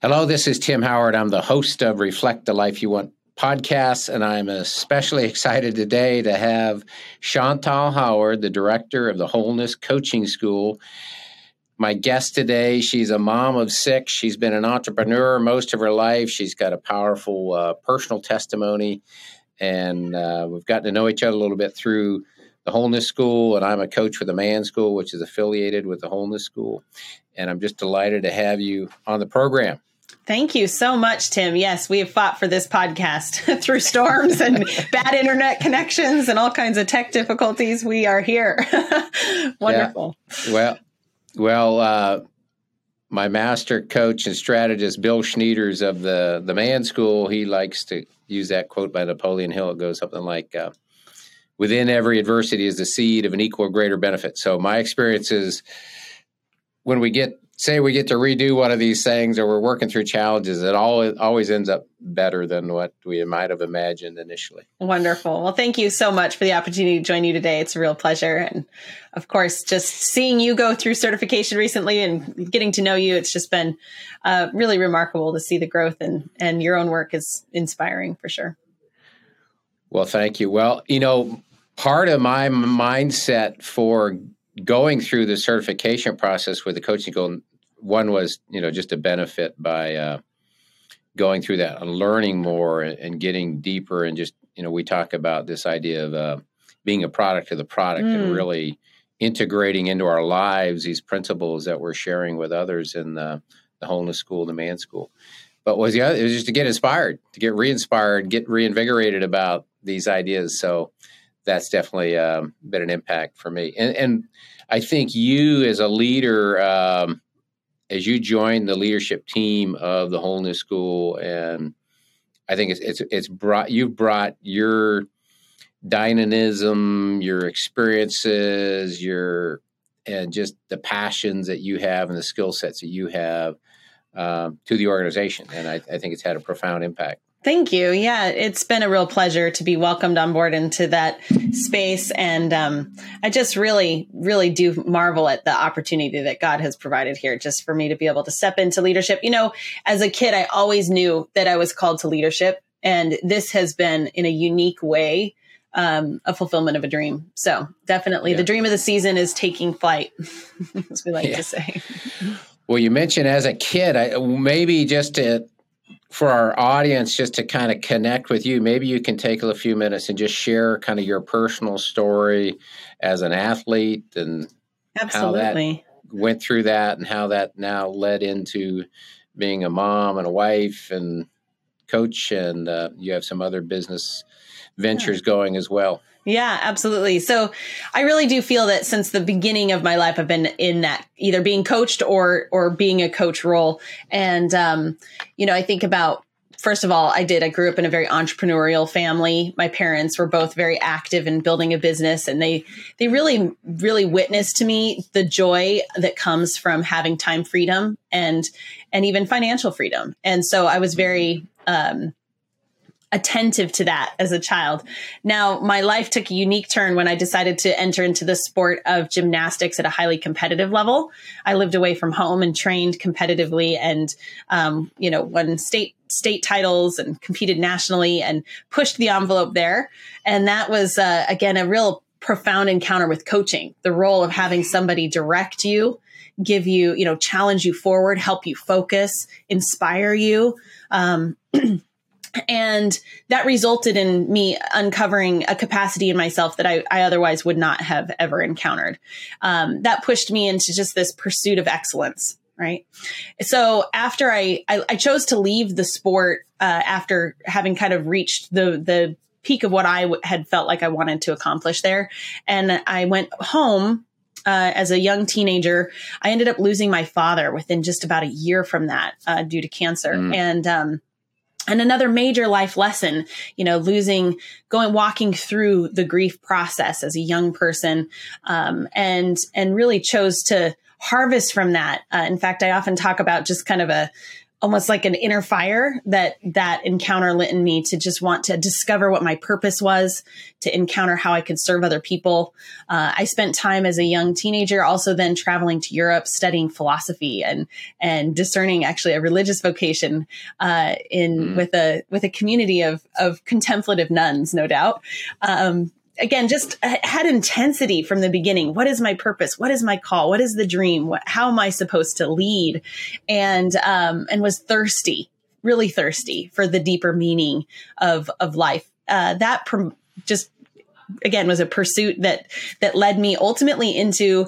Hello, this is Tim Howard. I'm the host of Reflect the Life You Want podcast, and I'm especially excited today to have Chantal Howard, the director of the Wholeness Coaching School, my guest today. She's a mom of six. She's been an entrepreneur most of her life. She's got a powerful personal testimony, and we've gotten to know each other a little bit through the Wholeness School, and I'm a coach with the Mann School, which is affiliated with the Wholeness School, and I'm just delighted to have you on the program. Thank you so much, Tim. Yes, we have fought for this podcast through storms and bad internet connections and all kinds of tech difficulties. We are here. Wonderful. Yeah. Well, my master coach and strategist, Bill Schneiders of the Mann School, he likes to use that quote by Napoleon Hill. It goes something like, within every adversity is the seed of an equal or greater benefit. So my experience is when we get we get to redo one of these things, or we're working through challenges, it always ends up better than what we might have imagined initially. Wonderful. Well, thank you so much for the opportunity to join you today. It's a real pleasure. And of course, just seeing you go through certification recently and getting to know you, it's just been really remarkable to see the growth, and your own work is inspiring for sure. Well, thank you. Well, you know, part of my mindset for going through the certification process with the coaching goal, one was, you know, just a benefit by going through that and learning more and getting deeper. And just, you know, we talk about this idea of being a product of the product and really integrating into our lives these principles that we're sharing with others in the Wholeness School, the Mann School. But was the other, it was just to get inspired, to get re-inspired, get reinvigorated about these ideas. So that's definitely been an impact for me. And I think you as a leader, as you joined the leadership team of the Wholeness School, and I think you've brought your dynamism, your experiences, and just the passions that you have and the skill sets that you have to the organization. And I think it's had a profound impact. Thank you. Yeah, it's been a real pleasure to be welcomed on board into that space. And I just really, really do marvel at the opportunity that God has provided here just for me to be able to step into leadership. You know, as a kid, I always knew that I was called to leadership. And this has been, in a unique way, a fulfillment of a dream. So definitely the dream of the season is taking flight, as we like to say. Well, you mentioned as a kid, for our audience, just to kind of connect with you, maybe you can take a few minutes and just share kind of your personal story as an athlete and Absolutely. How that went through that and how that now led into being a mom and a wife and coach, and you have some other business ventures going as well. Yeah, absolutely. So I really do feel that since the beginning of my life, I've been in that either being coached or being a coach role. And, you know, I think about, first of all, I grew up in a very entrepreneurial family. My parents were both very active in building a business, and they really, really witnessed to me the joy that comes from having time freedom and even financial freedom. And so I was very, attentive to that as a child. Now, my life took a unique turn when I decided to enter into the sport of gymnastics at a highly competitive level. I lived away from home and trained competitively, and you know, won state titles and competed nationally and pushed the envelope there. And that was again a real profound encounter with coaching, the role of having somebody direct you, give you, you know, challenge you forward, help you focus, inspire you. And that resulted in me uncovering a capacity in myself that I otherwise would not have ever encountered. That pushed me into just this pursuit of excellence, right? So after I chose to leave the sport after having kind of reached the peak of what I had felt like I wanted to accomplish there. And I went home as a young teenager, I ended up losing my father within just about a year from that due to cancer. And another major life lesson, you know, walking through the grief process as a young person, and really chose to harvest from that. In fact, I often talk about just kind of almost like an inner fire that encounter lit in me to just want to discover what my purpose was, to encounter how I could serve other people. I spent time as a young teenager also then traveling to Europe, studying philosophy and discerning actually a religious vocation with a community of contemplative nuns, no doubt. Again, just had intensity from the beginning. What is my purpose? What is my call? What is the dream? How am I supposed to lead? And was thirsty, really thirsty for the deeper meaning of life. Again, was a pursuit that led me ultimately into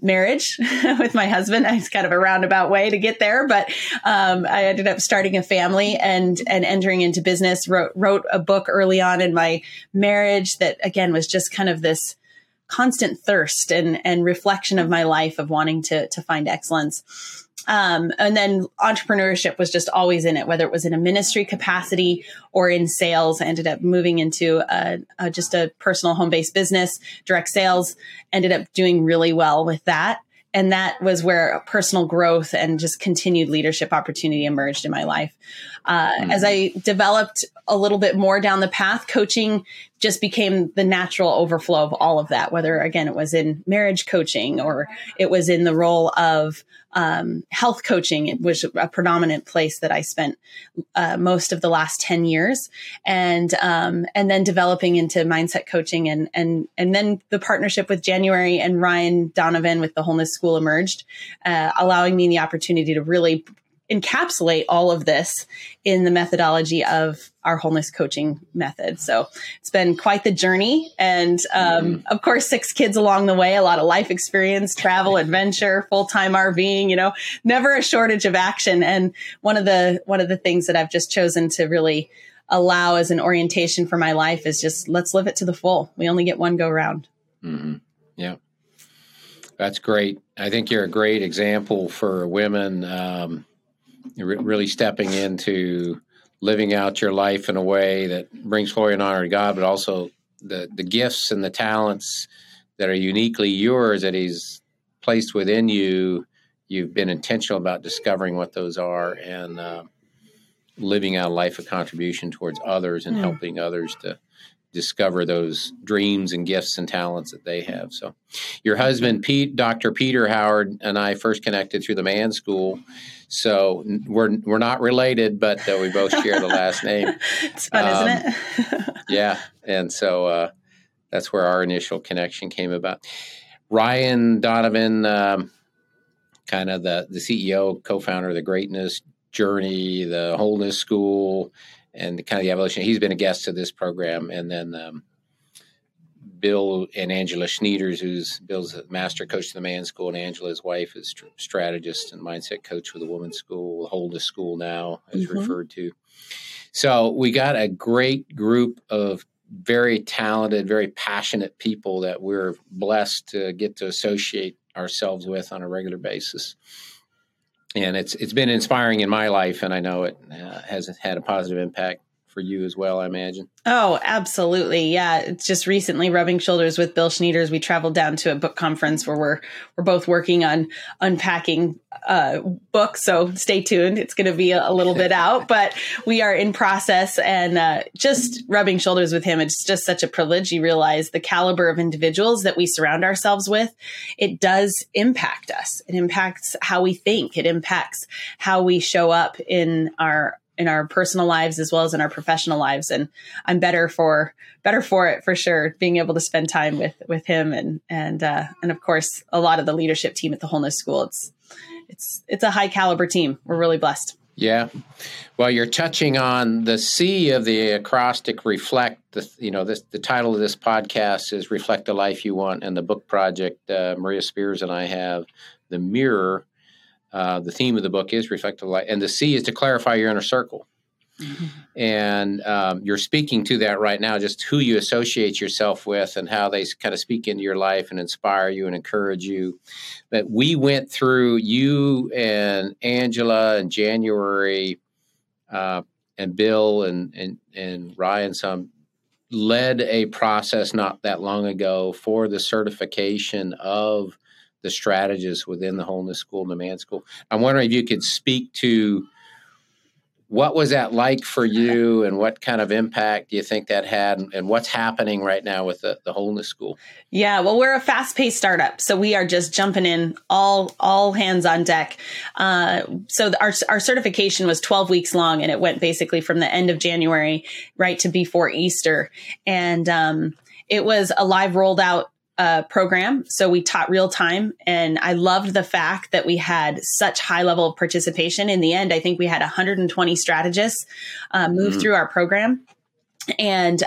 marriage with my husband. It's kind of a roundabout way to get there, but I ended up starting a family and entering into business. Wrote a book early on in my marriage that, again, was just kind of this constant thirst and reflection of my life of wanting to find excellence. And then entrepreneurship was just always in it, whether it was in a ministry capacity or in sales. I ended up moving into just a personal home-based business, direct sales, ended up doing really well with that. And that was where personal growth and just continued leadership opportunity emerged in my life. As I developed a little bit more down the path, coaching just became the natural overflow of all of that, whether, again, it was in marriage coaching or it was in the role of health coaching. It was a predominant place that I spent most of the last 10 years. And then developing into mindset coaching and then the partnership with January and Ryan Donovan with the Wholeness School emerged, allowing me the opportunity to really encapsulate all of this in the methodology of our wholeness coaching method. So it's been quite the journey. And of course, 6 kids along the way, a lot of life experience, travel, adventure, full-time RVing, you know, never a shortage of action. And one of the things that I've just chosen to really allow as an orientation for my life is just, let's live it to the full. We only get one go round. Mm-hmm. Yeah. That's great. I think you're a great example for women, really stepping into living out your life in a way that brings glory and honor to God, but also the gifts and the talents that are uniquely yours that He's placed within you. You've been intentional about discovering what those are and living out a life of contribution towards others and helping others to discover those dreams and gifts and talents that they have. So your husband, Pete, Dr. Peter Howard, and I first connected through the Mann School. So we're not related, but we both share the last name. It's fun, isn't it? Yeah. And so that's where our initial connection came about. Ryan Donovan, kind of the CEO, co-founder of The Greatness Journey, the Wholeness School, and kind of the evolution. He's been a guest to this program. And then Bill and Angela Schneiders, who's Bill's a master coach to the Mann School, and Angela, his wife, is strategist and mindset coach with the Women's School, Wholeness School now, as referred to. So we got a great group of very talented, very passionate people that we're blessed to get to associate ourselves with on a regular basis. And it's been inspiring in my life, and I know it has had a positive impact for you as well, I imagine. Oh, absolutely. Yeah. It's just recently rubbing shoulders with Bill Schneiders. We traveled down to a book conference where we're both working on unpacking books. So stay tuned. It's going to be a little bit out, but we are in process, and just rubbing shoulders with him. It's just such a privilege. You realize the caliber of individuals that we surround ourselves with. It does impact us. It impacts how we think. It impacts how we show up in our personal lives as well as in our professional lives. And I'm better for it, for sure, being able to spend time with him and of course, a lot of the leadership team at the Wholeness School. It's a high caliber team. We're really blessed. Yeah. Well, you're touching on the C of the acrostic Reflect. The title of this podcast is Reflect the Life You Want, and the book project Maria Spears and I have, The Mirror. The theme of the book is Reflect the Life. And the C is to clarify your inner circle. Mm-hmm. And you're speaking to that right now, just who you associate yourself with and how they kind of speak into your life and inspire you and encourage you. But we went through, you and Angela and January and Bill and Ryan some led a process not that long ago for the certification of the strategists within the Wholeness School and the Mann School. I'm wondering if you could speak to what was that like for you and what kind of impact do you think that had and what's happening right now with the Wholeness School? Yeah, well, we're a fast-paced startup, so we are just jumping in, all hands on deck. So our certification was 12 weeks long, and it went basically from the end of January right to before Easter. And it was a live rolled out program. So we taught real time. And I loved the fact that we had such high level of participation. In the end, I think we had 120 strategists move through our program. And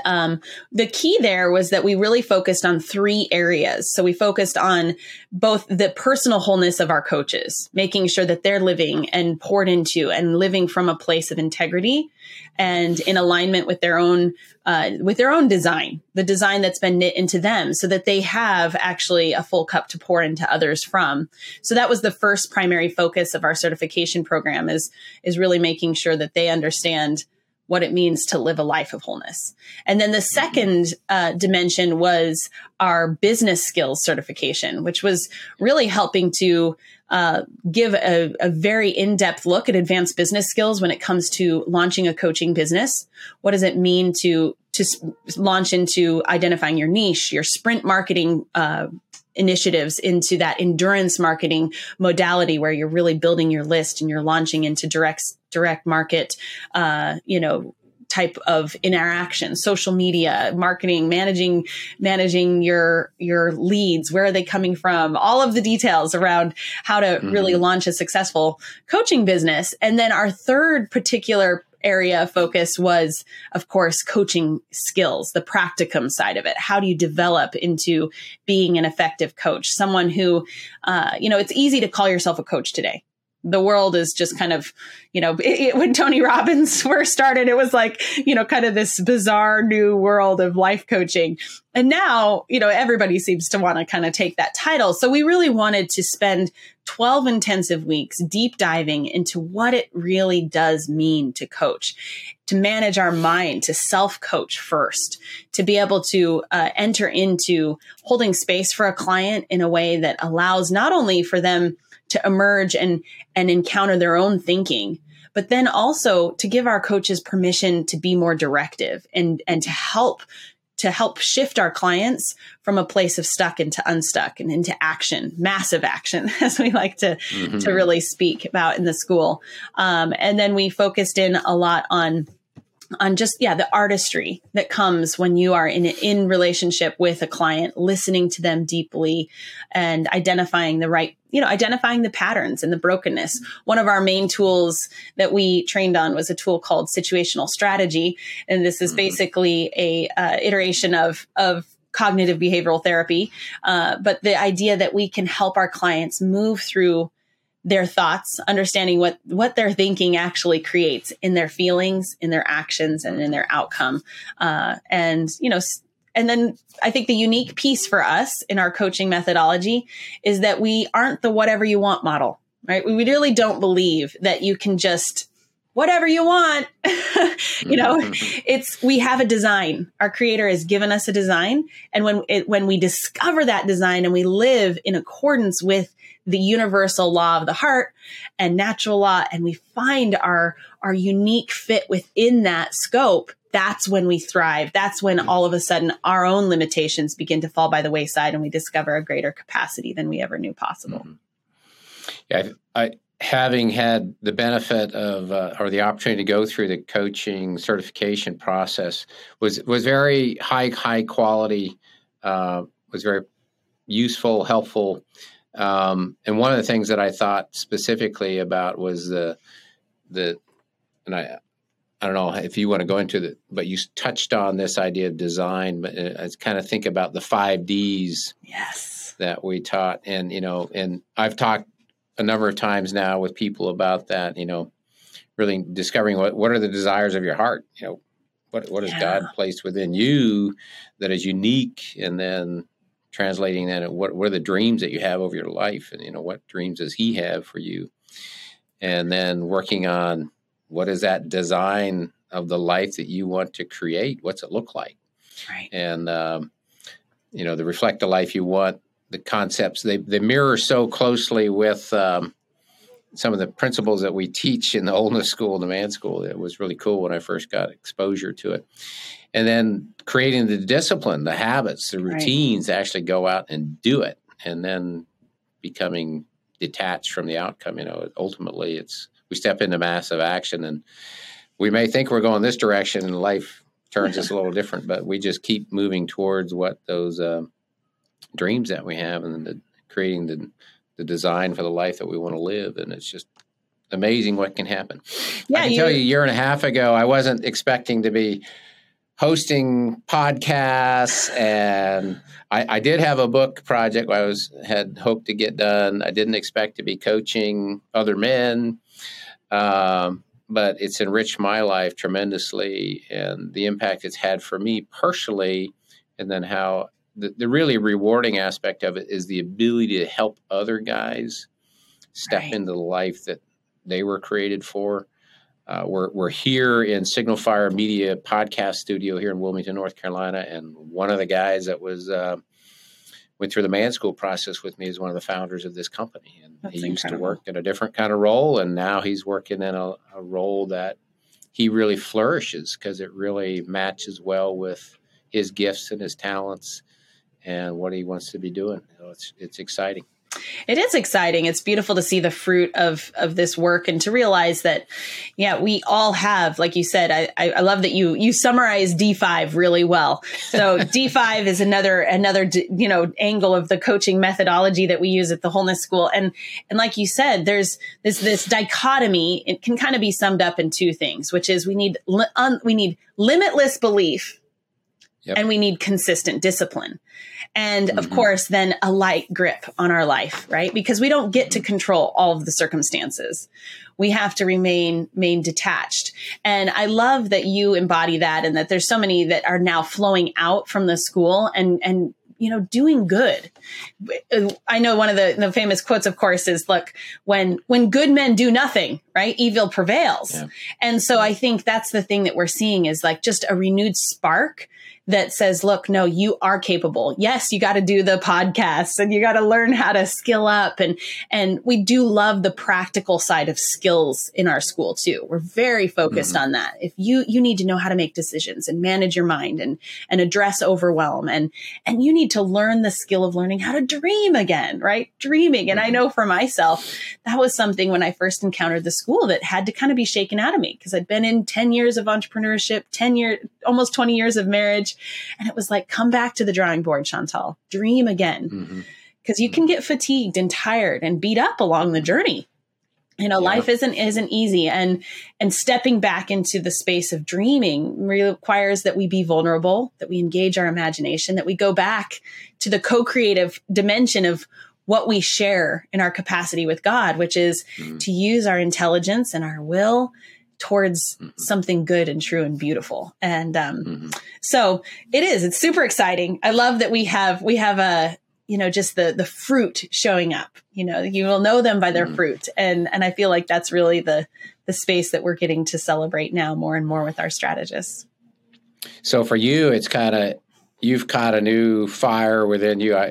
the key there was that we really focused on three areas. So we focused on both the personal wholeness of our coaches, making sure that they're living and poured into and living from a place of integrity and in alignment with their own design, the design that's been knit into them so that they have actually a full cup to pour into others from. So that was the first primary focus of our certification program is really making sure that they understand what it means to live a life of wholeness. And then the second dimension was our business skills certification, which was really helping to give a very in-depth look at advanced business skills when it comes to launching a coaching business. What does it mean to launch into identifying your niche, your sprint marketing initiatives, into that endurance marketing modality where you're really building your list and you're launching into direct market, type of interaction, social media, marketing, managing your leads, where are they coming from, all of the details around how to really launch a successful coaching business. And then our third particular area of focus was, of course, coaching skills, the practicum side of it. How do you develop into being an effective coach? Someone who, it's easy to call yourself a coach today. The world is just kind of, when Tony Robbins first started, it was like, kind of this bizarre new world of life coaching. And now, everybody seems to want to kind of take that title. So we really wanted to spend 12 intensive weeks deep diving into what it really does mean to coach, to manage our mind, to self-coach first, to be able to enter into holding space for a client in a way that allows not only for them to emerge and encounter their own thinking, but then also to give our coaches permission to be more directive and to help shift our clients from a place of stuck into unstuck and into action, massive action, as we like to really speak about in the school. And then we focused in a lot on just, the artistry that comes when you are in relationship with a client, listening to them deeply and identifying the right, identifying the patterns and the brokenness. One of our main tools that we trained on was a tool called situational strategy. And this is basically a iteration of cognitive behavioral therapy. But the idea that we can help our clients move through their thoughts, understanding what their thinking actually creates in their feelings, in their actions, and in their outcome. And then I think the unique piece for us in our coaching methodology is that we aren't the whatever you want model, right? We really don't believe that you can just whatever you want. We have a design. Our creator has given us a design. And when we discover that design and we live in accordance with the universal law of the heart and natural law, and we find our unique fit within that scope, that's when we thrive. That's when all of a sudden our own limitations begin to fall by the wayside and we discover a greater capacity than we ever knew possible. Mm-hmm. Yeah, I having had the benefit of or the opportunity to go through the coaching certification process was very high quality, was very useful, helpful. And one of the things that I thought specifically about was I don't know if you want to go into it, but you touched on this idea of design, but I kind of think about the 5 Ds that we taught. And I've talked a number of times now with people about that, really discovering what are the desires of your heart. You know, what has God placed within you that is unique, and then translating that, what are the dreams that you have over your life, and, you know, what dreams does He have for you? And then working on what is that design of the life that you want to create? What's it look like? Right. And, you know, the Reflect the Life You Want, the concepts, they mirror so closely with some of the principles that we teach in the Wholeness School and the Mann School. It was really cool when I first got exposure to it. And then creating the discipline, the habits, the routines to actually go out and do it, and then becoming detached from the outcome. You know, ultimately it's, we step into massive action, and we may think we're going this direction and life turns us a little different, but we just keep moving towards what those dreams that we have, and creating the design for the life that we want to live. And it's just amazing what can happen. Yeah, I can tell you, a year and a half ago, I wasn't expecting to be hosting podcasts, and I did have a book project I had hoped to get done. I didn't expect to be coaching other men, but it's enriched my life tremendously, and the impact it's had for me personally, and then how the really rewarding aspect of it is the ability to help other guys step into the life that they were created for. We're here in Signal Fire Media podcast studio here in Wilmington, North Carolina, and one of the guys that was went through the Mann School process with me is one of the founders of this company, and he used to work in a different kind of role, and now he's working in a role that he really flourishes because it really matches well with his gifts and his talents and what he wants to be doing. So it's exciting. It is exciting. It's beautiful to see the fruit of this work, and to realize that, yeah, we all have, like you said, I love that you summarize D5 really well. So D5 is another, you know, angle of the coaching methodology that we use at the Wholeness School. And like you said, there's this dichotomy. It can kind of be summed up in two things, which is we need limitless belief. Yep. And we need consistent discipline. And of course, then a light grip on our life, right? Because we don't get to control all of the circumstances. We have to remain detached. And I love that you embody that, and that there's so many that are now flowing out from the school and you know, doing good. I know one of the famous quotes, of course, is, look, when good men do nothing, right, evil prevails. Yeah. And so I think that's the thing that we're seeing is like just a renewed spark that says, look, no, you are capable. Yes, you got to do the podcasts, and you got to learn how to skill up. And we do love the practical side of skills in our school too. We're very focused on that. If you need to know how to make decisions and manage your mind and address overwhelm, and you need to learn the skill of learning how to dream again, right? Dreaming. And I know for myself, that was something when I first encountered the school that had to kind of be shaken out of me, because I'd been in 10 years of entrepreneurship, almost 20 years of marriage. And it was like, come back to the drawing board, Chantal, dream again, because you can get fatigued and tired and beat up along the journey. You know, life isn't easy. And stepping back into the space of dreaming requires that we be vulnerable, that we engage our imagination, that we go back to the co-creative dimension of what we share in our capacity with God, which is to use our intelligence and our will towards something good and true and beautiful. And so it's super exciting. I love that we have a, you know, just the fruit showing up. You know, you will know them by their fruit. And I feel like that's really the space that we're getting to celebrate now more and more with our strategists. So for you, it's kind of, you've caught a new fire within you. I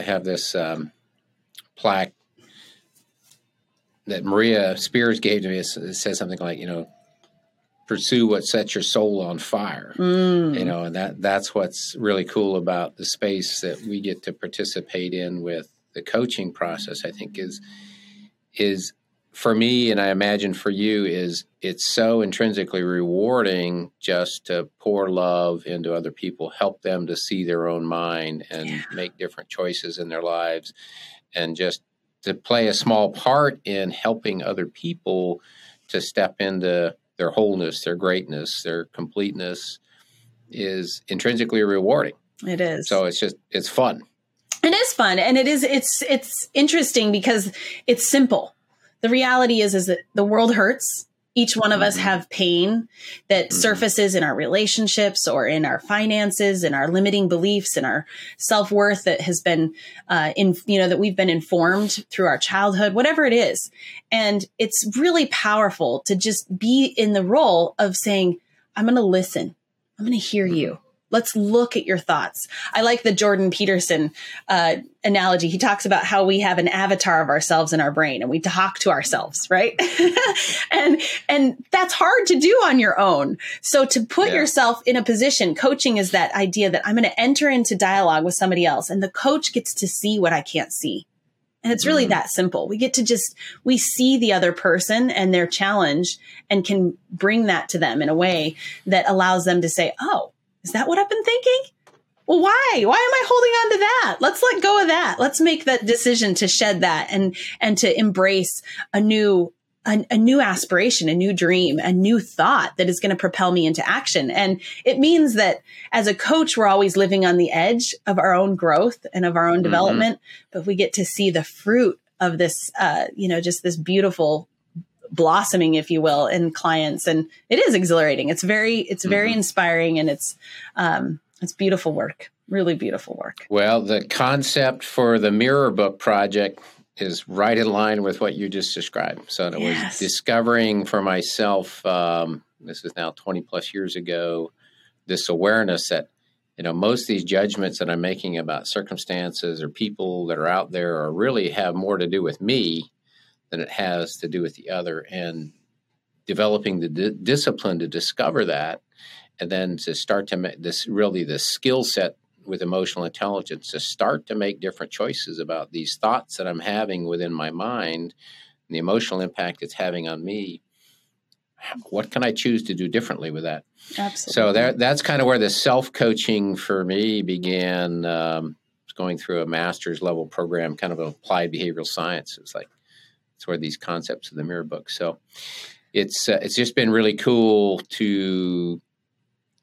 have this plaque that Maria Spears gave to me. It says something like, you know, pursue what sets your soul on fire, you know, and that's what's really cool about the space that we get to participate in with the coaching process, I think is for me, and I imagine for you, is it's so intrinsically rewarding just to pour love into other people, help them to see their own mind and make different choices in their lives, and just to play a small part in helping other people to step into their wholeness, their greatness, their completeness is intrinsically rewarding. It is. So it's just, it's fun. It is fun. And it is, it's interesting because it's simple. The reality is that the world hurts. Each one of us have pain that surfaces in our relationships or in our finances, in our limiting beliefs, in our self-worth that has been, that we've been informed through our childhood, whatever it is. And it's really powerful to just be in the role of saying, I'm going to listen. I'm going to hear you. Let's look at your thoughts. I like the Jordan Peterson analogy. He talks about how we have an avatar of ourselves in our brain and we talk to ourselves, right? and that's hard to do on your own. So to put yourself in a position, coaching is that idea that I'm going to enter into dialogue with somebody else and the coach gets to see what I can't see. And it's really that simple. We get to we see the other person and their challenge and can bring that to them in a way that allows them to say, oh, is that what I've been thinking? Well, why? Why am I holding on to that? Let's let go of that. Let's make that decision to shed that and to embrace a new aspiration, a new dream, a new thought that is going to propel me into action. And it means that as a coach, we're always living on the edge of our own growth and of our own development, but we get to see the fruit of this, just this beautiful blossoming, if you will, in clients. And it is exhilarating. It's very inspiring, and it's beautiful work, really beautiful work. Well, the concept for the Mirror Book Project is right in line with what you just described. So it was discovering for myself, this is now 20 plus years ago, this awareness that, most of these judgments that I'm making about circumstances or people that are out there are really have more to do with me than it has to do with the other, and developing the discipline to discover that, and then to start to make this skill set with emotional intelligence to start to make different choices about these thoughts that I'm having within my mind and the emotional impact it's having on me. What can I choose to do differently with that? Absolutely. So that's kind of where the self-coaching for me began, going through a master's level program, kind of an applied behavioral science. It's where these concepts of the Mirror Book. So it's just been really cool to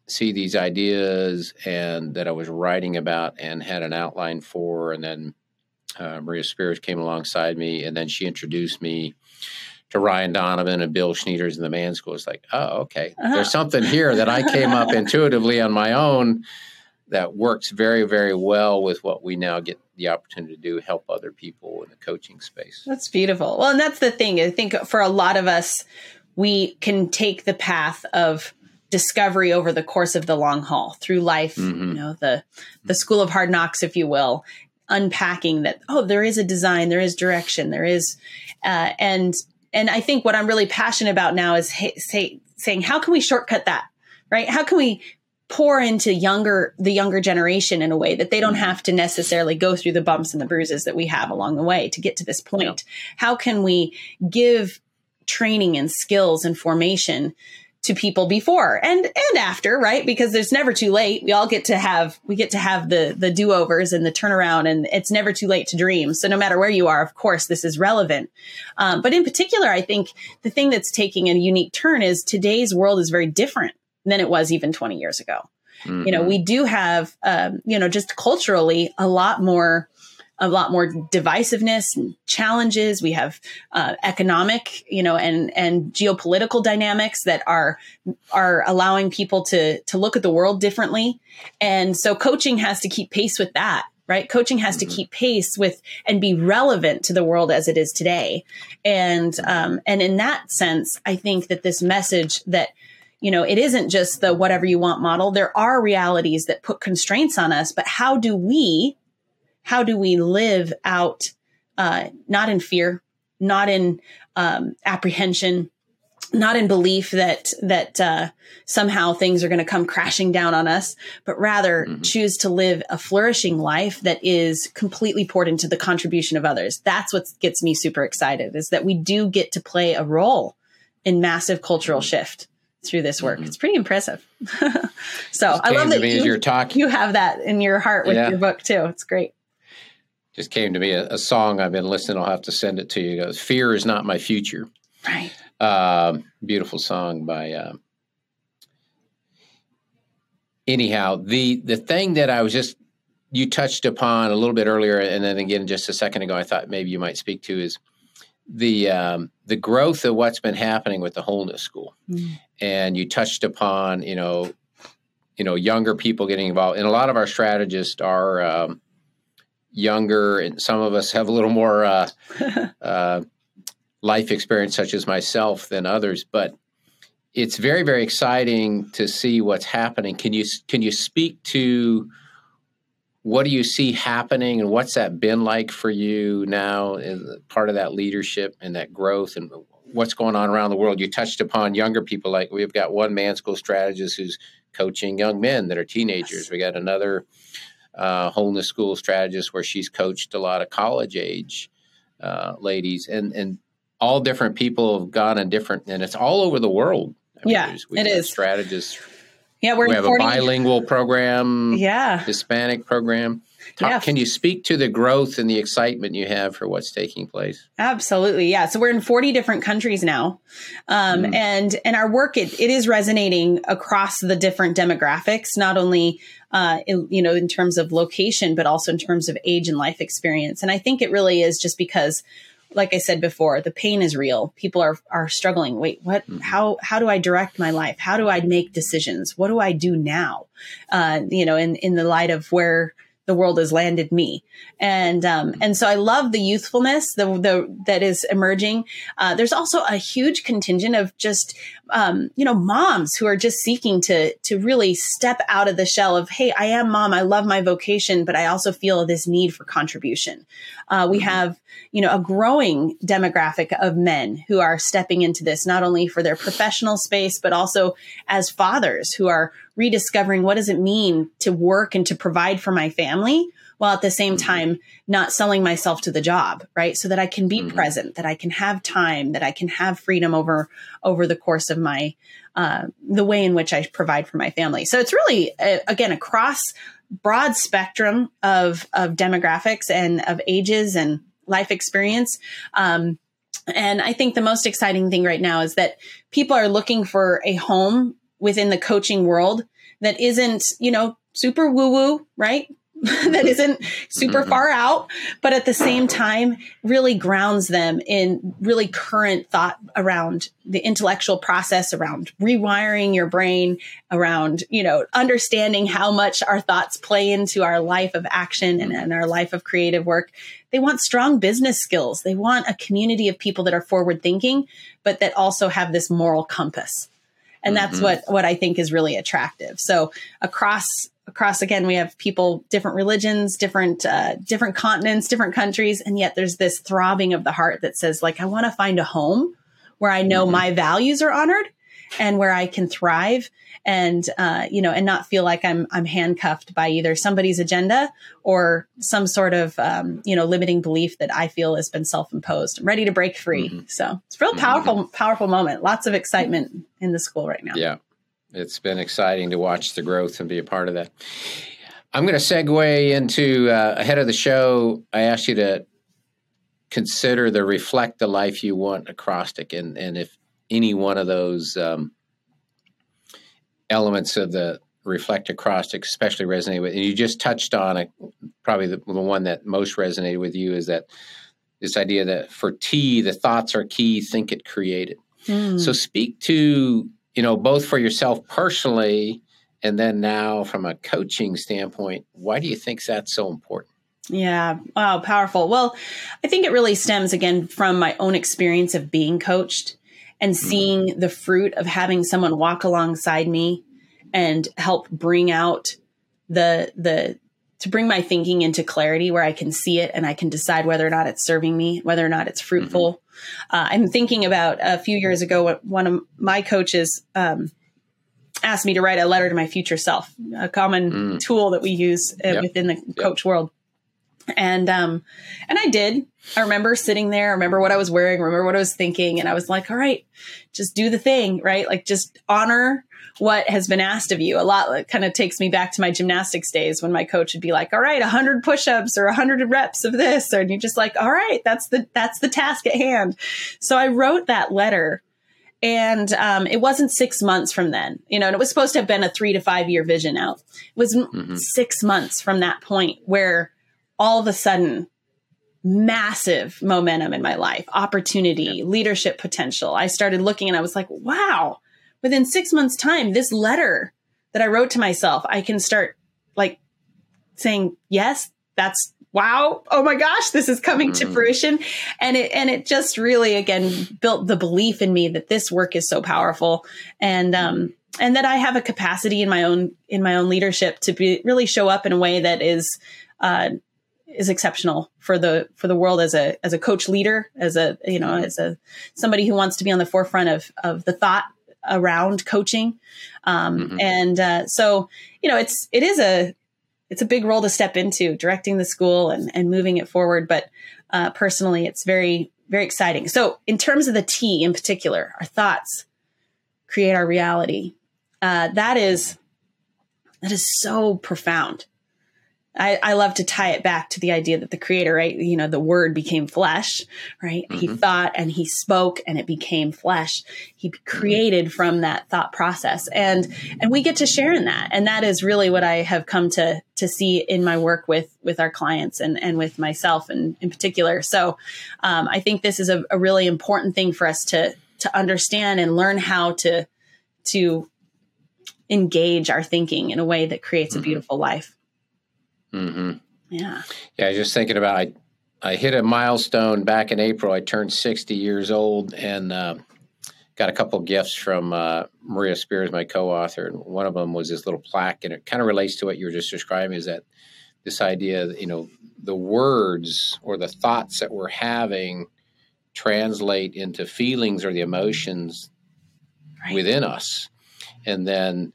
see these ideas and that I was writing about and had an outline for. And then Maria Spears came alongside me, and then she introduced me to Ryan Donovan and Bill Schneiders in the Mann School. It's like, oh, okay, there's something here that I came up intuitively on my own that works very, very well with what we now get the opportunity to do, help other people in the coaching space. That's beautiful. Well, and that's the thing. I think for a lot of us, we can take the path of discovery over the course of the long haul through life, the school of hard knocks, if you will, unpacking that, oh, there is a design, there is direction, there is. And I think what I'm really passionate about now is saying, how can we shortcut that, right? How can we pour into the younger generation in a way that they don't have to necessarily go through the bumps and the bruises that we have along the way to get to this point? Yeah. How can we give training and skills and formation to people before and after, right? Because there's never too late. We all get to have the do-overs and the turnaround, and it's never too late to dream. So no matter where you are, of course, this is relevant. But in particular, I think the thing that's taking a unique turn is today's world is very different than it was even 20 years ago. Mm-hmm. We do have, just culturally a lot more divisiveness and challenges. We have economic, and geopolitical dynamics that are allowing people to look at the world differently. And so coaching has to keep pace with that, right? Coaching has to keep pace with and be relevant to the world as it is today. And in that sense, I think that this message that, it isn't just the whatever you want model. There are realities that put constraints on us, but how do we live out, not in fear, not in apprehension, not in belief that somehow things are going to come crashing down on us, but rather choose to live a flourishing life that is completely poured into the contribution of others. That's what gets me super excited, is that we do get to play a role in massive cultural shift through this work. It's pretty impressive. So I love that you have that in your heart with your book too. It's great. Just came to me a song I've been listening. I'll have to send it to you. It goes, "Fear is not my future." Right. Beautiful song by, anyhow, the thing that I was you touched upon a little bit earlier. And then again, just a second ago, I thought maybe you might speak to is the growth of what's been happening with the Wholeness School. Mm. And you touched upon, you know, younger people getting involved. And a lot of our strategists are younger, and some of us have a little more life experience, such as myself, than others. But it's very, very exciting to see what's happening. Can you speak to what do you see happening, and what's that been like for you now as part of that leadership and that growth, and what's going on around the world? You touched upon younger people. Like, we've got one Mann School strategist who's coaching young men that are teenagers. Yes. We got another Wholeness School strategist where she's coached a lot of college age ladies, and all different people have gone in different, and it's all over the world. I mean, it is strategists. Yeah, we have a bilingual program, Hispanic program. Can you speak to the growth and the excitement you have for what's taking place? Absolutely. Yeah. So we're in 40 different countries now. And our work, it is resonating across the different demographics, not only, in terms of location, but also in terms of age and life experience. And I think it really is just because, like I said before, the pain is real. People are struggling. Wait, what? How do I direct my life? How do I make decisions? What do I do now? In the light of where the world has landed me. And so I love the youthfulness that is emerging. There's also a huge contingent of just, moms who are just seeking to really step out of the shell of, hey, I am mom. I love my vocation, but I also feel this need for contribution. We have, a growing demographic of men who are stepping into this, not only for their professional space, but also as fathers who are rediscovering what does it mean to work and to provide for my family, while at the same time not selling myself to the job, right? So that I can be present, that I can have time, that I can have freedom over the course of my, the way in which I provide for my family. So it's really, again, across broad spectrum of demographics and of ages and life experience. And I think the most exciting thing right now is that people are looking for a home within the coaching world that isn't, super woo-woo, right? That isn't super far out, but at the same time really grounds them in really current thought around the intellectual process, around rewiring your brain, around, understanding how much our thoughts play into our life of action and our life of creative work. They want strong business skills. They want a community of people that are forward thinking, but that also have this moral compass. And that's what I think is really attractive. So across again, we have people, different religions, different continents, different countries. And yet there's this throbbing of the heart that says, like, I want to find a home where I know my values are honored and where I can thrive and, and not feel like I'm handcuffed by either somebody's agenda or some sort of, limiting belief that I feel has been self-imposed. I'm ready to break free. So it's a real powerful moment. Lots of excitement in the school right now. Yeah. It's been exciting to watch the growth and be a part of that. I'm going to segue into, ahead of the show, I asked you to consider the Reflect the Life You Want acrostic. And if any one of those elements of the Reflect acrostic especially resonate with, and you just touched on it, probably the one that most resonated with you is that this idea that for T, the thoughts are key, think it, create it. So speak to, both for yourself personally and then now from a coaching standpoint, why do you think that's so important? Yeah. Wow. Powerful. Well, I think it really stems again from my own experience of being coached and seeing the fruit of having someone walk alongside me and help bring out to bring my thinking into clarity where I can see it and I can decide whether or not it's serving me, whether or not it's fruitful. I'm thinking about a few years ago, one of my coaches asked me to write a letter to my future self, a common tool that we use within the coach world. And I did. I remember sitting there, I remember what I was wearing, I remember what I was thinking. And I was like, all right, just do the thing, right? Like just honor what has been asked of you. A lot kind of takes me back to my gymnastics days when my coach would be like, all right, 100 push-ups or 100 reps of this. And you're just like, all right, that's the task at hand. So I wrote that letter. And it wasn't 6 months from then, and it was supposed to have been a 3 to 5 year vision out. It was 6 months from that point where all of a sudden massive momentum in my life, opportunity, leadership potential. I started looking and I was like, wow, within 6 months' time, this letter that I wrote to myself, I can start like saying, yes, that's wow. Oh my gosh, this is coming to fruition. And it just really, again, built the belief in me that this work is so powerful. And that I have a capacity in my own leadership to be really show up in a way that is exceptional for the world as a coach leader, as somebody who wants to be on the forefront of the thought around coaching. So, it's a big role to step into, directing the school and moving it forward. But personally, it's very, very exciting. So in terms of the T in particular, our thoughts create our reality. That is so profound. I love to tie it back to the idea that the creator, right? You know, the word became flesh, right? Mm-hmm. He thought and he spoke and it became flesh. He created from that thought process. And we get to share in that. And that is really what I have come to see in my work with our clients and with myself in particular. So I think this is a really important thing for us to understand and learn how to engage our thinking in a way that creates a beautiful life. Mm-hmm. Yeah. I was just thinking about, I hit a milestone back in April. I turned 60 years old and got a couple gifts from Maria Spears, my co-author. And one of them was this little plaque, and it kind of relates to what you were just describing, is that this idea, you know, the words or the thoughts that we're having translate into feelings or the emotions within us. And then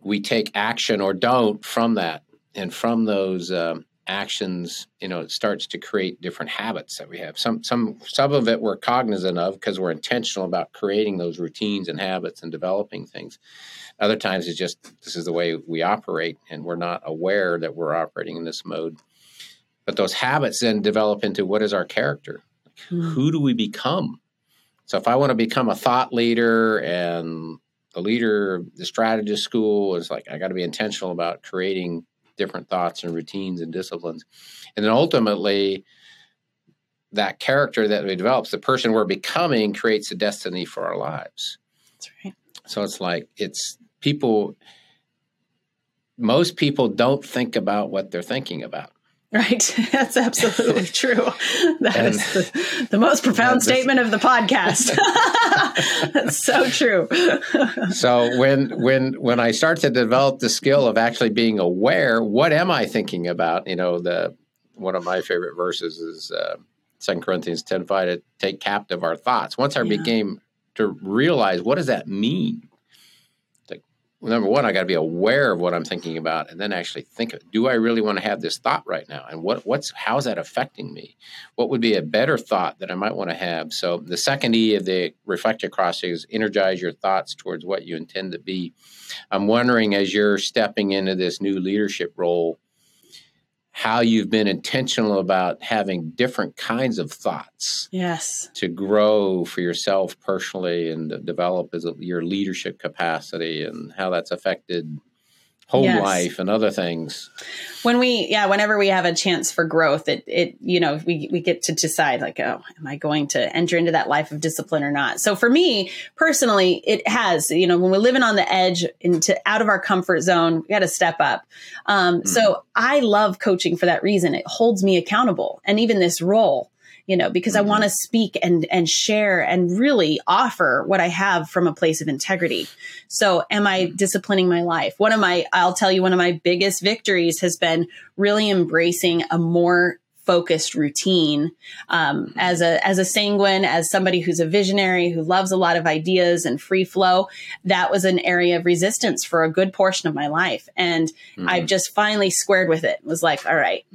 we take action or don't from that. And from those actions, you know, it starts to create different habits that we have. Some of it we're cognizant of because we're intentional about creating those routines and habits and developing things. Other times it's just, this is the way we operate, and we're not aware that we're operating in this mode. But those habits then develop into what is our character? Who do we become? So if I want to become a thought leader and the leader of the strategist school, it's like I got to be intentional about creating different thoughts and routines and disciplines. And then ultimately, that character that we develop, the person we're becoming, creates a destiny for our lives. That's right. So it's like, most people don't think about what they're thinking about. Right. That's absolutely true. That is the most profound statement of the podcast. That's so true. So when I start to develop the skill of actually being aware, what am I thinking about? You know, one of my favorite verses is 2 Corinthians 10:5, to take captive our thoughts. Once I became to realize, what does that mean? Number one, I got to be aware of what I'm thinking about, and then actually think of, do I really want to have this thought right now? And how's that affecting me? What would be a better thought that I might want to have? So the second E of the reflective crossing is energize your thoughts towards what you intend to be. I'm wondering, as you're stepping into this new leadership role, how you've been intentional about having different kinds of thoughts to grow for yourself personally and develop your leadership capacity, and how that's affected home life and other things. Whenever we have a chance for growth, we get to decide, like, oh, am I going to enter into that life of discipline or not? So for me personally, it has, you know, when we're living on the edge out of our comfort zone, we got to step up. So I love coaching for that reason. It holds me accountable. And even this role, you know, because I want to speak and share and really offer what I have from a place of integrity. So am I disciplining my life? I'll tell you, one of my biggest victories has been really embracing a more focused routine. As a sanguine, as somebody who's a visionary, who loves a lot of ideas and free flow, that was an area of resistance for a good portion of my life. And I've just finally squared with it. It was like, all right,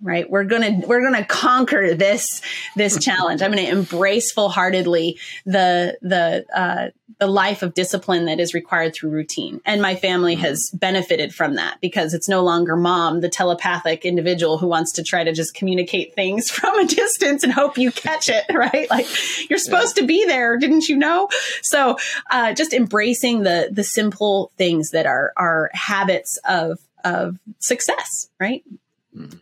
right? We're going to conquer this challenge. I'm going to embrace full-heartedly the life of discipline that is required through routine. And my family has benefited from that, because it's no longer mom, the telepathic individual who wants to try to just communicate things from a distance and hope you catch it, right? Like, you're supposed to be there. Didn't you know? So, just embracing the simple things that are habits of success, right?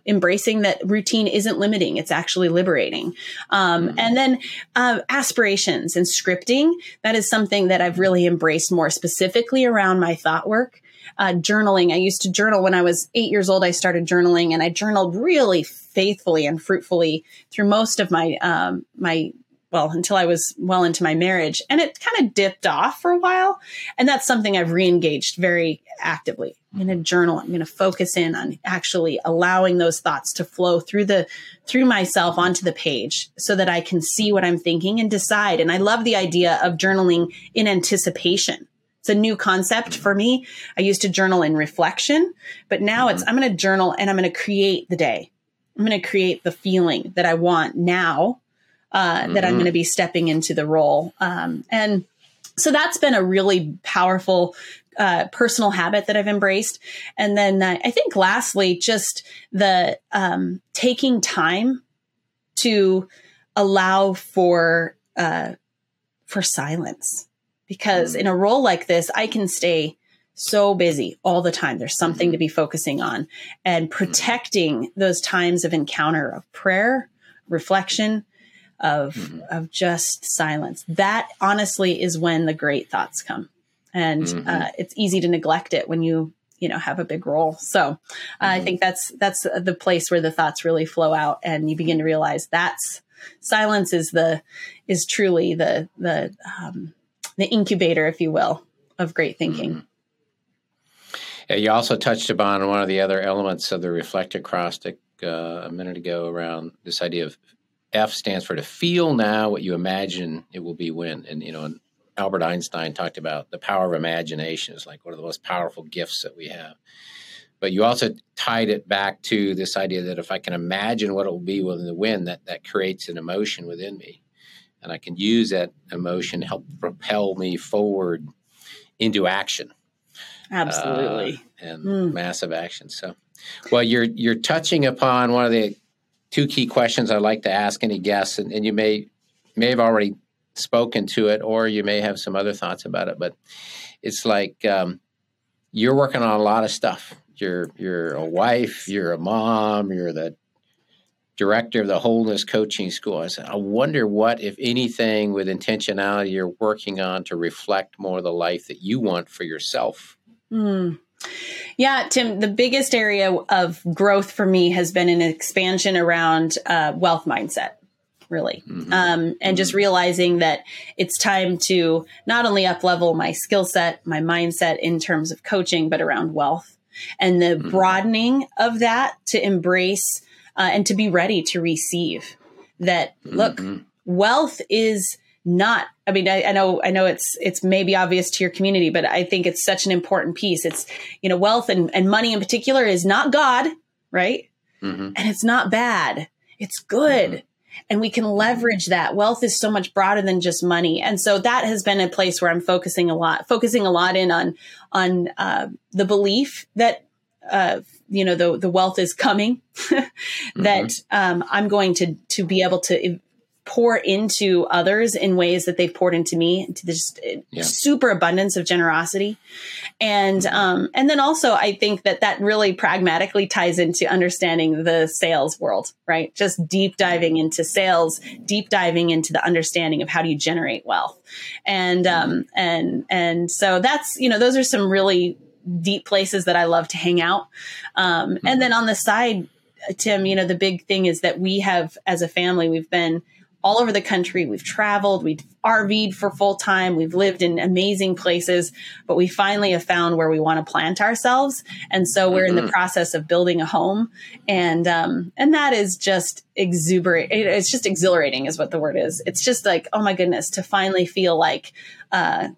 Embracing that routine isn't limiting, it's actually liberating. And then aspirations and scripting, that is something that I've really embraced more specifically around my thought work. Journaling. I used to journal when I was 8 years old. I started journaling, and I journaled really faithfully and fruitfully through most of my, until I was well into my marriage, and it kind of dipped off for a while. And that's something I've reengaged very actively. I'm going to journal. I'm going to focus in on actually allowing those thoughts to flow through myself onto the page so that I can see what I'm thinking and decide. And I love the idea of journaling in anticipation. It's a new concept for me. I used to journal in reflection, but now it's, I'm going to journal and I'm going to create the day. I'm going to create the feeling that I want now, that I'm going to be stepping into the role. And so that's been a really powerful personal habit that I've embraced. And then I think lastly, just the taking time to allow for silence. Because in a role like this, I can stay so busy all the time. There's something to be focusing on, and protecting those times of encounter, of prayer, reflection, of just silence. That honestly is when the great thoughts come, and it's easy to neglect it when you have a big role. So I think that's the place where the thoughts really flow out, and you begin to realize that's silence is truly the incubator, if you will, of great thinking. Yeah, you also touched upon one of the other elements of the Reflect acrostic a minute ago around this idea of F stands for to feel now what you imagine it will be when. And, and Albert Einstein talked about the power of imagination is like one of the most powerful gifts that we have. But you also tied it back to this idea that if I can imagine what it will be within the wind, that creates an emotion within me. And I can use that emotion to help propel me forward into action. Absolutely. And massive action. So, well, you're touching upon one of the two key questions I like to ask any guests, and you may have already spoken to it, or you may have some other thoughts about it, but it's like you're working on a lot of stuff. You're a wife, you're a mom, you're the director of the Wholeness Coaching School. I said, I wonder what, if anything, with intentionality you're working on to reflect more the life that you want for yourself. Yeah, Tim, the biggest area of growth for me has been an expansion around wealth mindset, really. And just realizing that it's time to not only up-level my skill set, my mindset in terms of coaching, but around wealth. And the broadening of that to embrace and to be ready to receive that. Look, wealth is not, I mean, I know it's maybe obvious to your community, but I think it's such an important piece. It's, wealth and money in particular is not God, right? And it's not bad. It's good. And we can leverage that. Wealth is so much broader than just money. And so that has been a place where I'm focusing a lot on the belief that, the wealth is coming, that I'm going to be able to pour into others in ways that they've poured into me, into this super abundance of generosity. And then also I think that really pragmatically ties into understanding the sales world, right? Just deep diving into sales, deep diving into the understanding of how do you generate wealth. And so that's, those are some really deep places that I love to hang out. And then on the side, Tim, the big thing is that we have, as a family, we've been all over the country. We've traveled, we've RV'd for full time. We've lived in amazing places, but we finally have found where we want to plant ourselves. And so we're in the process of building a home. And that is just exuberant. It's just exhilarating is what the word is. It's just like, oh my goodness, to finally feel like, I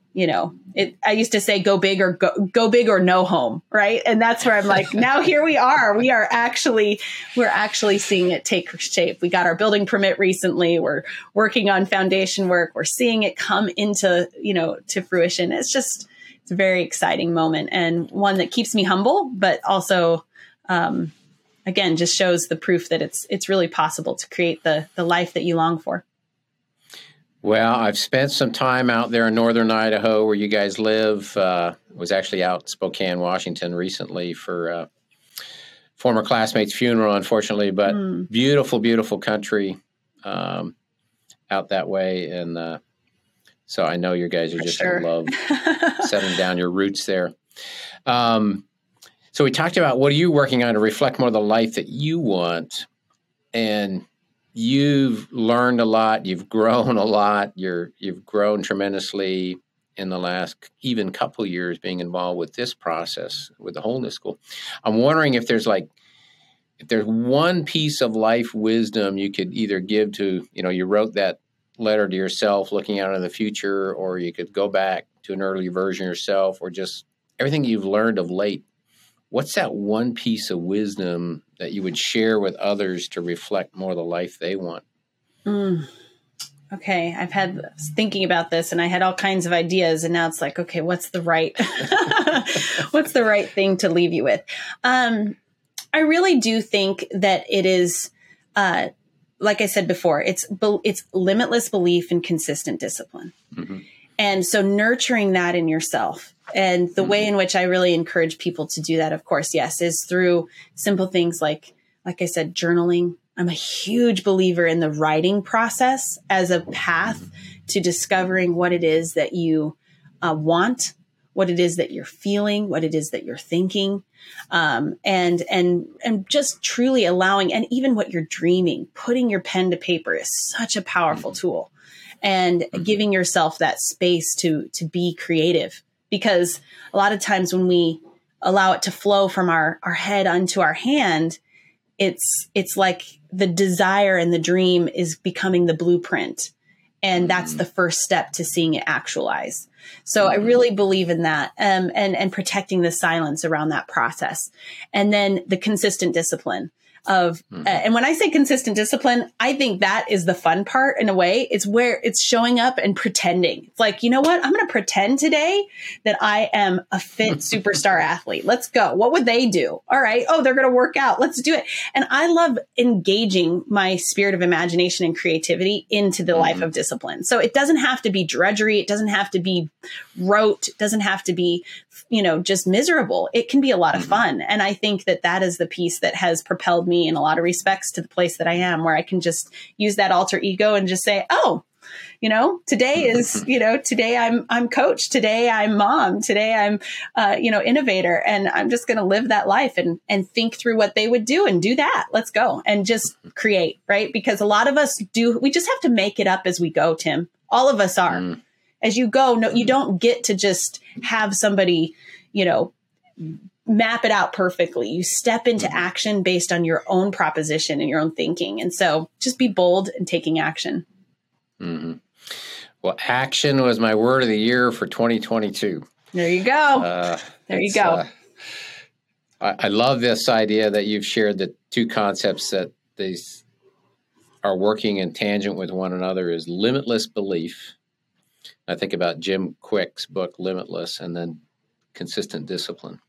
used to say, go big or no home. Right. And that's where I'm like, now here we are. We're actually seeing it take shape. We got our building permit recently. We're working on foundation work. We're seeing it come into, to fruition. It's a very exciting moment, and one that keeps me humble, but also, again, just shows the proof that it's really possible to create the life that you long for. Well, I've spent some time out there in northern Idaho where you guys live. Was actually out in Spokane, Washington recently former classmate's funeral, unfortunately, but beautiful, beautiful country out that way. And so I know you guys are just going to love setting down your roots there. So we talked about what are you working on to reflect more the life that you want, and you've learned a lot. You've grown a lot. You've grown tremendously in the last even couple of years being involved with this process with the Wholeness School. I'm wondering if there's one piece of life wisdom you could either give to, you wrote that letter to yourself looking out into the future, or you could go back to an earlier version of yourself, or just everything you've learned of late. What's that one piece of wisdom that you would share with others to reflect more the life they want? Okay. I've had thinking about this and I had all kinds of ideas, and now it's like, okay, what's the right thing to leave you with? I really do think that it is, like I said before, it's limitless belief and consistent discipline. Mm-hmm. And so nurturing that in yourself. And the way in which I really encourage people to do that, of course, yes, is through simple things like I said, journaling. I'm a huge believer in the writing process as a path to discovering what it is that you want, what it is that you're feeling, what it is that you're thinking, and just truly allowing, and even what you're dreaming, putting your pen to paper is such a powerful tool, and giving yourself that space to be creative. Because a lot of times when we allow it to flow from our head onto our hand, it's like the desire and the dream is becoming the blueprint. And that's the first step to seeing it actualize. So I really believe in that, and protecting the silence around that process. And then the consistent discipline of, and when I say consistent discipline, I think that is the fun part in a way. It's where it's showing up and pretending. It's like, you know what? I'm going to pretend today that I am a fit superstar athlete. Let's go. What would they do? All right. Oh, they're going to work out. Let's do it. And I love engaging my spirit of imagination and creativity into the life of discipline. So it doesn't have to be drudgery. It doesn't have to be rote. It doesn't have to be, just miserable. It can be a lot of fun. And I think that that is the piece that has propelled me in a lot of respects to the place that I am, where I can just use that alter ego and just say, oh, today I'm coach, today I'm mom, today I'm, innovator, and I'm just going to live that life and think through what they would do and do that. Let's go and just create, right? Because a lot of us we just have to make it up as we go, Tim. All of us are. As you go, no, you don't get to just have somebody, map it out perfectly. You step into action based on your own proposition and your own thinking. And so just be bold in taking action. Well, action was my word of the year for 2022. There you go. There you go. I love this idea that you've shared, the two concepts that these are working in tangent with one another is limitless belief. I think about Jim Quick's book, Limitless, and then consistent discipline.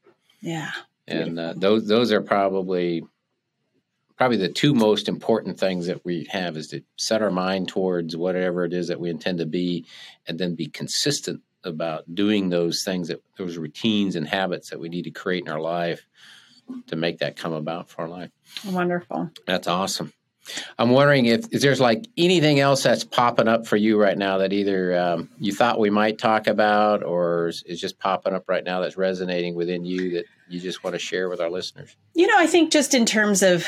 Yeah. And those are probably the two most important things that we have, is to set our mind towards whatever it is that we intend to be, and then be consistent about doing those things, those routines and habits that we need to create in our life to make that come about for our life. Wonderful. That's awesome. I'm wondering if there's anything else that's popping up for you right now that either you thought we might talk about, or is just popping up right now that's resonating within you that you just want to share with our listeners. I think just in terms of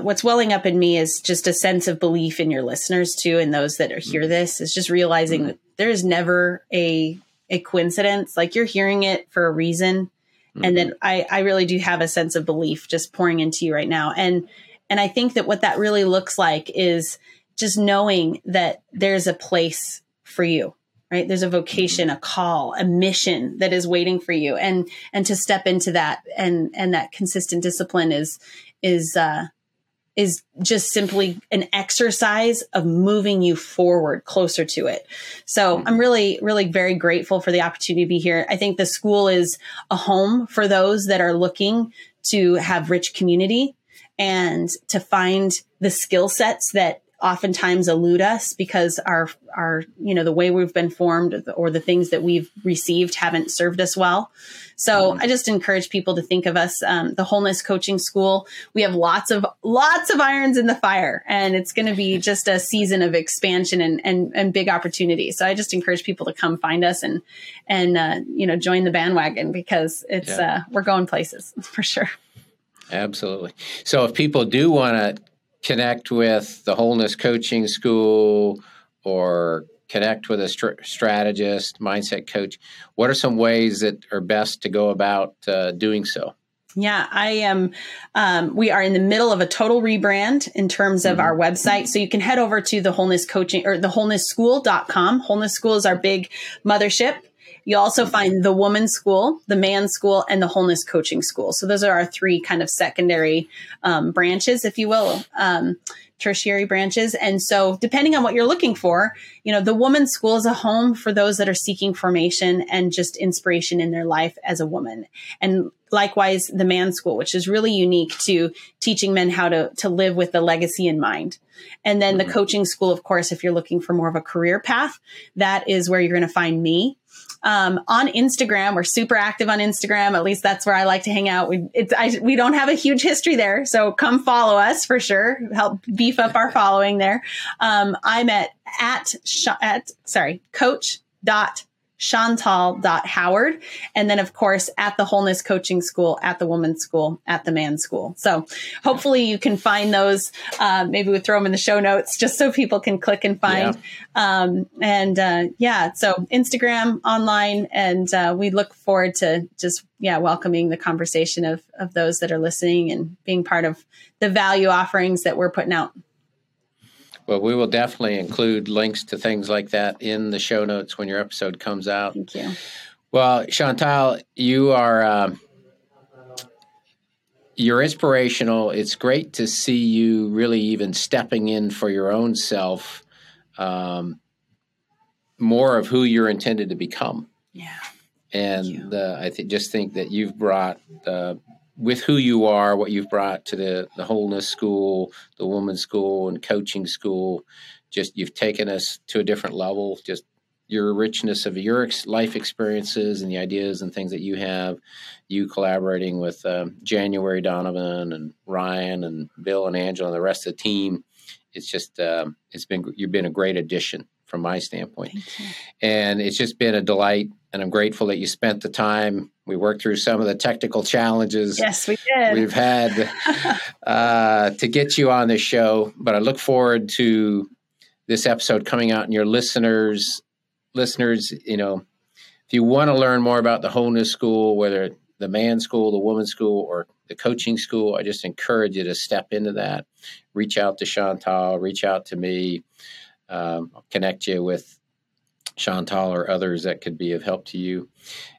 what's welling up in me is just a sense of belief in your listeners too. And those that hear this is just realizing that there is never a coincidence. You're hearing it for a reason. And then I really do have a sense of belief just pouring into you right now. And I think that what that really looks like is just knowing that there's a place for you, right? There's a vocation, a call, a mission that is waiting for you, and to step into that, and that consistent discipline is just simply an exercise of moving you forward closer to it. So I'm really, really very grateful for the opportunity to be here. I think the school is a home for those that are looking to have rich community and to find the skill sets that oftentimes elude us because our, you know, the way we've been formed or the things that we've received haven't served us well. So I just encourage people to think of us, the Wholeness Coaching School. We have lots of irons in the fire, and it's going to be just a season of expansion and big opportunities. So I just encourage people to come find us and you know, join the bandwagon, because it's, we're going places for sure. Absolutely. So if people do want to connect with the Wholeness Coaching School or connect with a strategist, mindset coach, what are some ways that are best to go about doing so? Yeah, I am. We are in the middle of a total rebrand in terms of our website. So you can head over to the Wholeness Coaching or the WholenessSchool.com. Wholeness School is our big mothership. You'll also find the Woman's School, the Man's School, and the Wholeness Coaching School. So those are our three kind of secondary branches, if you will, tertiary branches. And so depending on what you're looking for, you know, the Woman's School is a home for those that are seeking formation and just inspiration in their life as a woman. And likewise, the Man's School, which is really unique to teaching men how to live with the legacy in mind. And then the Coaching School, of course, if you're looking for more of a career path, that is where you're going to find me. On Instagram, we're super active on Instagram. At least that's where I like to hang out. We don't have a huge history there, so come follow us for sure. Help beef up our following there. I'm at coach.chantal.howard. And then, of course, at the Wholeness Coaching School, at the Woman's School, at the Man's School. So hopefully you can find those. Maybe we'll throw them in the show notes just so people can click and find. Yeah. So Instagram, online, and we look forward to just welcoming the conversation of those that are listening and being part of the value offerings that we're putting out. Well, we will definitely include links to things like that in the show notes when your episode comes out. Thank you. Well, Chantal, you are you're inspirational. It's great to see you really even stepping in for your own self, more of who you're intended to become. Yeah. And I think that you've brought with who you are, what you've brought to the Wholeness School, the Woman's School, and Coaching School. Just you've taken us to a different level. Just your richness of your life experiences and the ideas and things that you have, you collaborating with January Donovan and Ryan and Bill and Angela and the rest of the team. It's just, you've been a great addition from my standpoint. And it's just been a delight. And I'm grateful that you spent the time. We worked through some of the technical challenges. Yes, we did. We've had to get you on this show. But I look forward to this episode coming out, and your listeners, you know, if you want to learn more about the Wholeness School, whether the Man's School, the Woman's School, or the Coaching School, I just encourage you to step into that. Reach out to Chantal. Reach out to me. I'll connect you with Chantal or others that could be of help to you.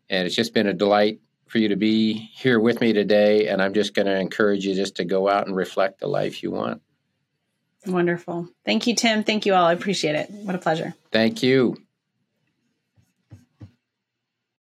And it's just been a delight for you to be here with me today. And I'm just going to encourage you just to go out and reflect the life you want. Wonderful. Thank you, Tim. Thank you all. I appreciate it. What a pleasure. Thank you.